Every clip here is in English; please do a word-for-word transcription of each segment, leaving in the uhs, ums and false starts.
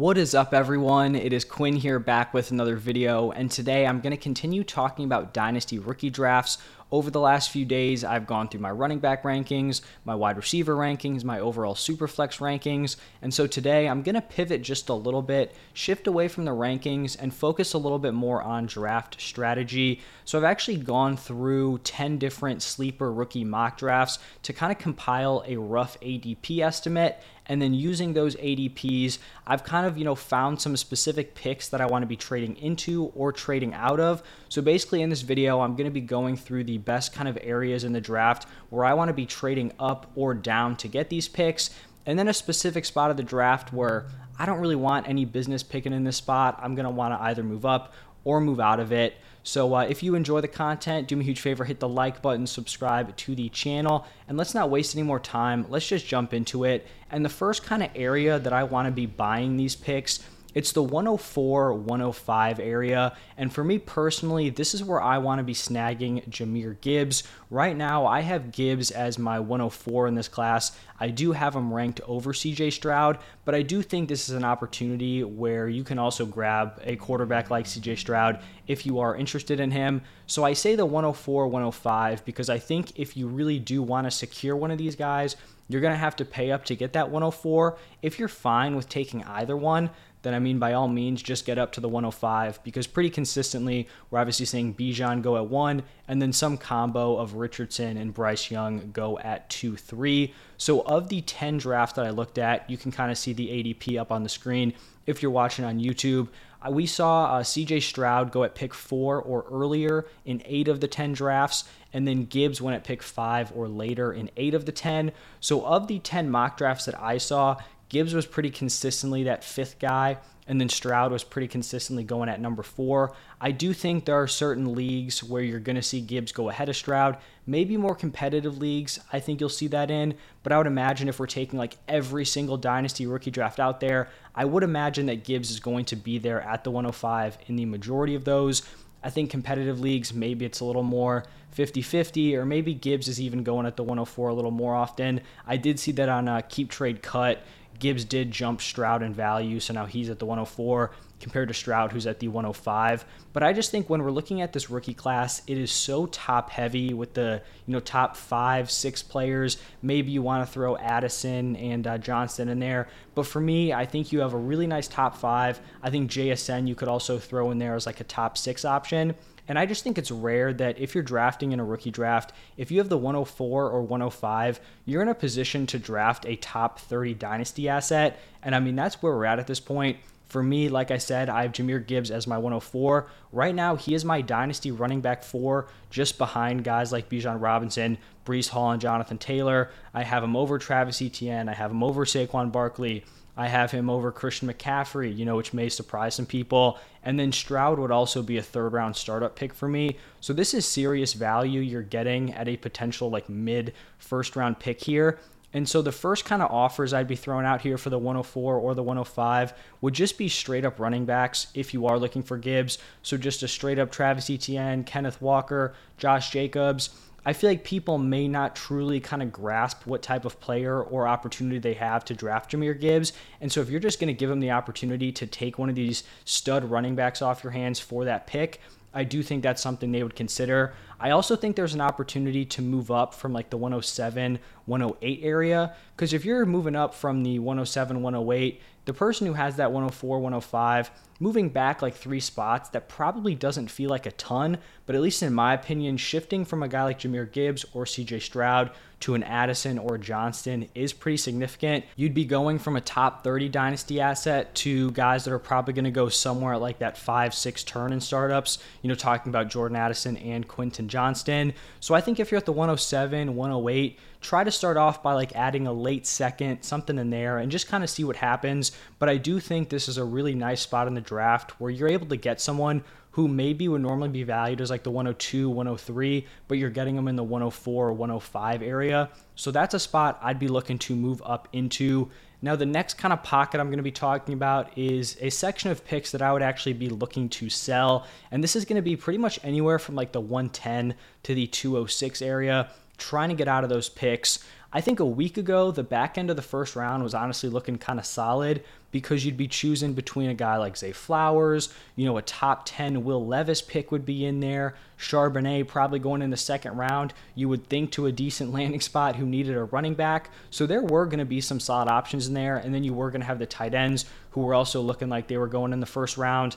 What is up, everyone? It is Quinn here, back with another video, and today I'm going to continue talking about dynasty rookie drafts. Over the last few days, I've gone through my running back rankings, my wide receiver rankings, my overall superflex rankings, and so today I'm going to pivot just a little bit, shift away from the rankings, and focus a little bit more on draft strategy. So I've actually gone through ten different sleeper rookie mock drafts to kind of compile a rough A D P estimate. And then using those A D Ps, I've kind of, you know, found some specific picks that I want to be trading into or trading out of. So basically in this video, I'm going to be going through the best kind of areas in the draft where I want to be trading up or down to get these picks. And then a specific spot of the draft where I don't really want any business picking in this spot. I'm going to want to either move up or move out of it. So uh, if you enjoy the content, do me a huge favor, hit the like button, subscribe to the channel, and let's not waste any more time. Let's just jump into it. And the first kind of area that I want to be buying these picks, it's the one oh four, one oh five area. And for me personally, this is where I want to be snagging Jahmyr Gibbs. Right now, I have Gibbs as my one oh four in this class. I do have him ranked over C J Stroud, but I do think this is an opportunity where you can also grab a quarterback like C J Stroud if you are interested in him. So I say the one oh four, one oh five because I think if you really do want to secure one of these guys, you're going to have to pay up to get that one oh four. If you're fine with taking either one, then I mean, by all means, just get up to the one oh five because pretty consistently, we're obviously seeing Bijan go at one and then some combo of Richardson and Bryce Young go at two three. So of the ten drafts that I looked at, you can kind of see the A D P up on the screen if you're watching on YouTube. We saw uh, C J Stroud go at pick four or earlier in eight of the ten drafts, and then Gibbs went at pick five or later in eight of the ten. So of the ten mock drafts that I saw, Gibbs was pretty consistently that fifth guy, and then Stroud was pretty consistently going at number four. I do think there are certain leagues where you're going to see Gibbs go ahead of Stroud. Maybe more competitive leagues, I think you'll see that in, but I would imagine if we're taking like every single dynasty rookie draft out there, I would imagine that Gibbs is going to be there at the one oh five in the majority of those. I think competitive leagues, maybe it's a little more fifty fifty, or maybe Gibbs is even going at the one oh four a little more often. I did see that on uh, Keep Trade Cut. Gibbs did jump Stroud in value, so now he's at the one oh four compared to Stroud, who's at the one oh five. But I just think when we're looking at this rookie class, it is so top heavy with the you know top five, six players. Maybe you want to throw Addison and uh, Johnston in there. But for me, I think you have a really nice top five. I think J S N you could also throw in there as like a top six option. And I just think it's rare that if you're drafting in a rookie draft, if you have the one oh four or one oh five, you're in a position to draft a top thirty dynasty asset. And I mean, that's where we're at at this point. For me, like I said, I have Jahmyr Gibbs as my one oh four. Right now, he is my dynasty running back four, just behind guys like Bijan Robinson, Breece Hall, and Jonathan Taylor. I have him over Travis Etienne. I have him over Saquon Barkley. I have him over Christian McCaffrey, you know, which may surprise some people. And then Stroud would also be a third round startup pick for me. So this is serious value you're getting at a potential like mid first round pick here. And so the first kind of offers I'd be throwing out here for the one oh four or the one oh five would just be straight up running backs if you are looking for Gibbs. So just a straight up Travis Etienne, Kenneth Walker, Josh Jacobs. I feel like people may not truly kind of grasp what type of player or opportunity they have to draft Jahmyr Gibbs. And so if you're just going to give them the opportunity to take one of these stud running backs off your hands for that pick, I do think that's something they would consider. I also think there's an opportunity to move up from like the one oh seven, one oh eight area, because if you're moving up from the one oh seven, one oh eight, the person who has that one oh four, one oh five, moving back like three spots, that probably doesn't feel like a ton, but at least in my opinion, shifting from a guy like Jahmyr Gibbs or C J Stroud to an Addison or Johnston is pretty significant. You'd be going from a top thirty dynasty asset to guys that are probably going to go somewhere like that five, six turn in startups, you know, talking about Jordan Addison and Quentin Johnston. So I think if you're at the one oh seven, one oh eight, try to start off by like adding a late second, something in there, and just kind of see what happens. But I do think this is a really nice spot in the draft where you're able to get someone who maybe would normally be valued as like the one oh two, one oh three, but you're getting them in the one oh four or one oh five area. So that's a spot I'd be looking to move up into. Now, the next kind of pocket I'm going to be talking about is a section of picks that I would actually be looking to sell. And this is going to be pretty much anywhere from like the one ten to the two oh six area, trying to get out of those picks. I think a week ago, the back end of the first round was honestly looking kind of solid, because you'd be choosing between a guy like Zay Flowers, you know, a top ten Will Levis pick would be in there, Charbonnet probably going in the second round, you would think, to a decent landing spot who needed a running back. So there were going to be some solid options in there, and then you were going to have the tight ends who were also looking like they were going in the first round.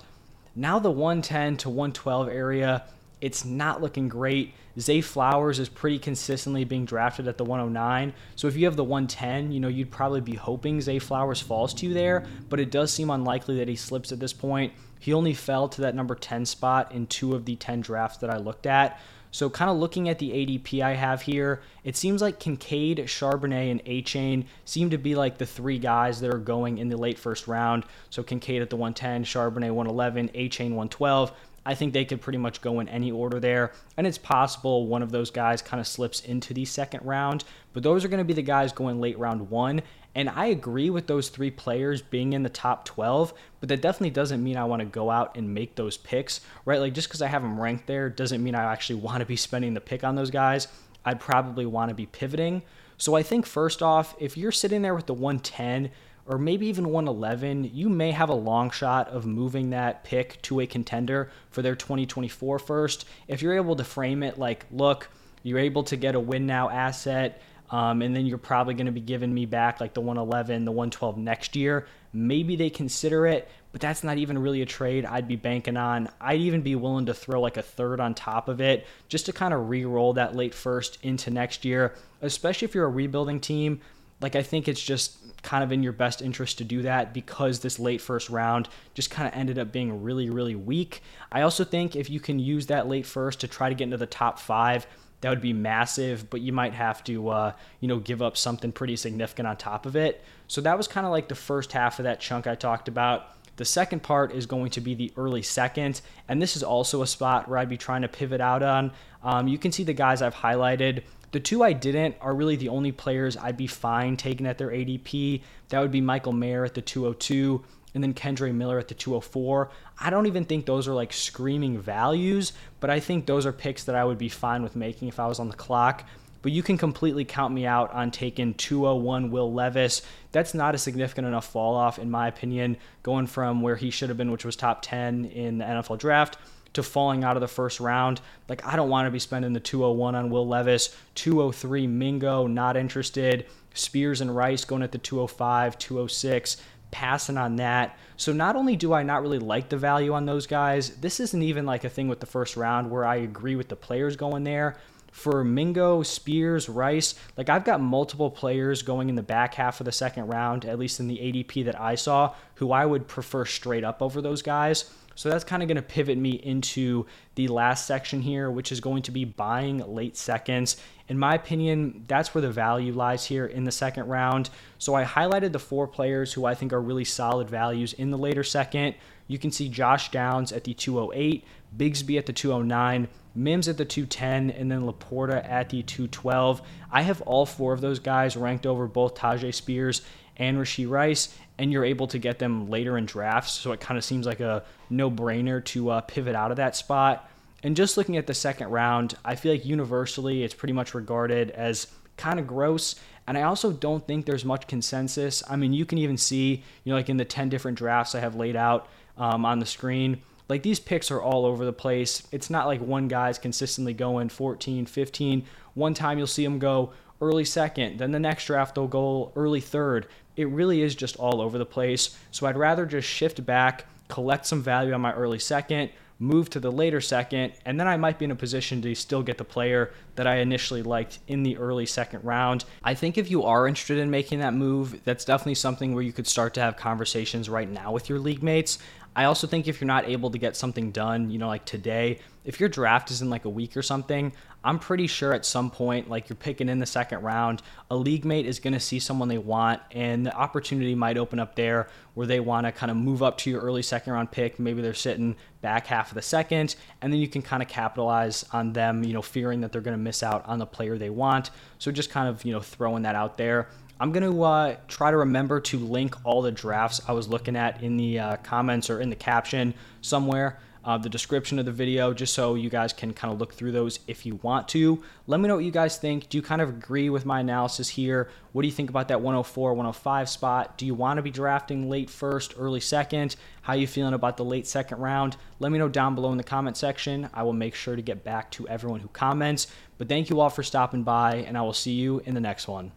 Now the one ten to one twelve area, it's not looking great. Zay Flowers is pretty consistently being drafted at the one oh nine. So if you have the one ten, you know, you'd probably be hoping Zay Flowers falls to you there, but it does seem unlikely that he slips at this point. He only fell to that number ten spot in two of the ten drafts that I looked at. So kind of looking at the A D P I have here, it seems like Kincaid, Charbonnet, and A-chain seem to be like the three guys that are going in the late first round. So Kincaid at the one ten, Charbonnet one eleven, A-chain one twelve. I think they could pretty much go in any order there, and it's possible one of those guys kind of slips into the second round, but those are going to be the guys going late round one, and I agree with those three players being in the top twelve, but that definitely doesn't mean I want to go out and make those picks, right? Like, just because I have them ranked there doesn't mean I actually want to be spending the pick on those guys. I'd probably want to be pivoting. So I think first off, if you're sitting there with the one ten, or maybe even one eleven, you may have a long shot of moving that pick to a contender for their twenty twenty-four first. If you're able to frame it like, look, you're able to get a win now asset, um, and then you're probably going to be giving me back like the one eleven, the one twelve next year, maybe they consider it, but that's not even really a trade I'd be banking on. I'd even be willing to throw like a third on top of it just to kind of re-roll that late first into next year, especially if you're a rebuilding team. Like, I think it's just kind of in your best interest to do that because this late first round just kind of ended up being really, really weak. I also think if you can use that late first to try to get into the top five, that would be massive, but you might have to, uh, you know, give up something pretty significant on top of it. So that was kind of like the first half of that chunk I talked about. The second part is going to be the early second, and this is also a spot where I'd be trying to pivot out on. Um, you can see the guys I've highlighted. The two I didn't are really the only players I'd be fine taking at their A D P. That would be Michael Mayer at the two oh two and then Kendre Miller at the two oh four. I don't even think those are like screaming values, but I think those are picks that I would be fine with making if I was on the clock. But you can completely count me out on taking two oh one Will Levis. That's not a significant enough fall off, in my opinion, going from where he should have been, which was top ten in the N F L draft, to falling out of the first round. Like, I don't want to be spending the two oh one on Will Levis, two oh three Mingo, not interested, Spears and Rice going at the two oh five, two oh six, passing on that. So not only do I not really like the value on those guys, this isn't even like a thing with the first round where I agree with the players going there. For Mingo, Spears, Rice, like, I've got multiple players going in the back half of the second round, at least in the A D P that I saw, who I would prefer straight up over those guys. So that's kind of going to pivot me into the last section here, which is going to be buying late seconds. In my opinion, that's where the value lies here in the second round. So I highlighted the four players who I think are really solid values in the later second. You can see Josh Downs at the two oh eight, Bigsby at the two oh nine, Mims at the two ten, and then LaPorta at the two twelve. I have all four of those guys ranked over both Tyjae Spears and Rashee Rice, and you're able to get them later in drafts, so it kind of seems like a no-brainer to uh, pivot out of that spot. And just looking at the second round, I feel like universally it's pretty much regarded as kind of gross, and I also don't think there's much consensus. I mean, you can even see, you know, like in the ten different drafts I have laid out um, on the screen, like, these picks are all over the place. It's not like one guy's consistently going fourteen, fifteen. One time you'll see him go early second, then the next draft they'll go early third. It really is just all over the place. So I'd rather just shift back, collect some value on my early second, move to the later second, and then I might be in a position to still get the player that I initially liked in the early second round. I think if you are interested in making that move, that's definitely something where you could start to have conversations right now with your league mates. I also think if you're not able to get something done, you know, like today, if your draft is in like a week or something, I'm pretty sure at some point, like, you're picking in the second round, a league mate is going to see someone they want, and the opportunity might open up there where they want to kind of move up to your early second round pick. Maybe they're sitting back half of the second, and then you can kind of capitalize on them, you know, fearing that they're going to miss out on the player they want. So just kind of, you know, throwing that out there. I'm going to uh, try to remember to link all the drafts I was looking at in the uh, comments or in the caption somewhere. uh, the description of the video, just so you guys can kind of look through those if you want to. Let me know what you guys think. Do you kind of agree with my analysis here? What do you think about that one oh four, one oh five spot? Do you want to be drafting late first, early second? How are you feeling about the late second round? Let me know down below in the comment section. I will make sure to get back to everyone who comments. But thank you all for stopping by, and I will see you in the next one.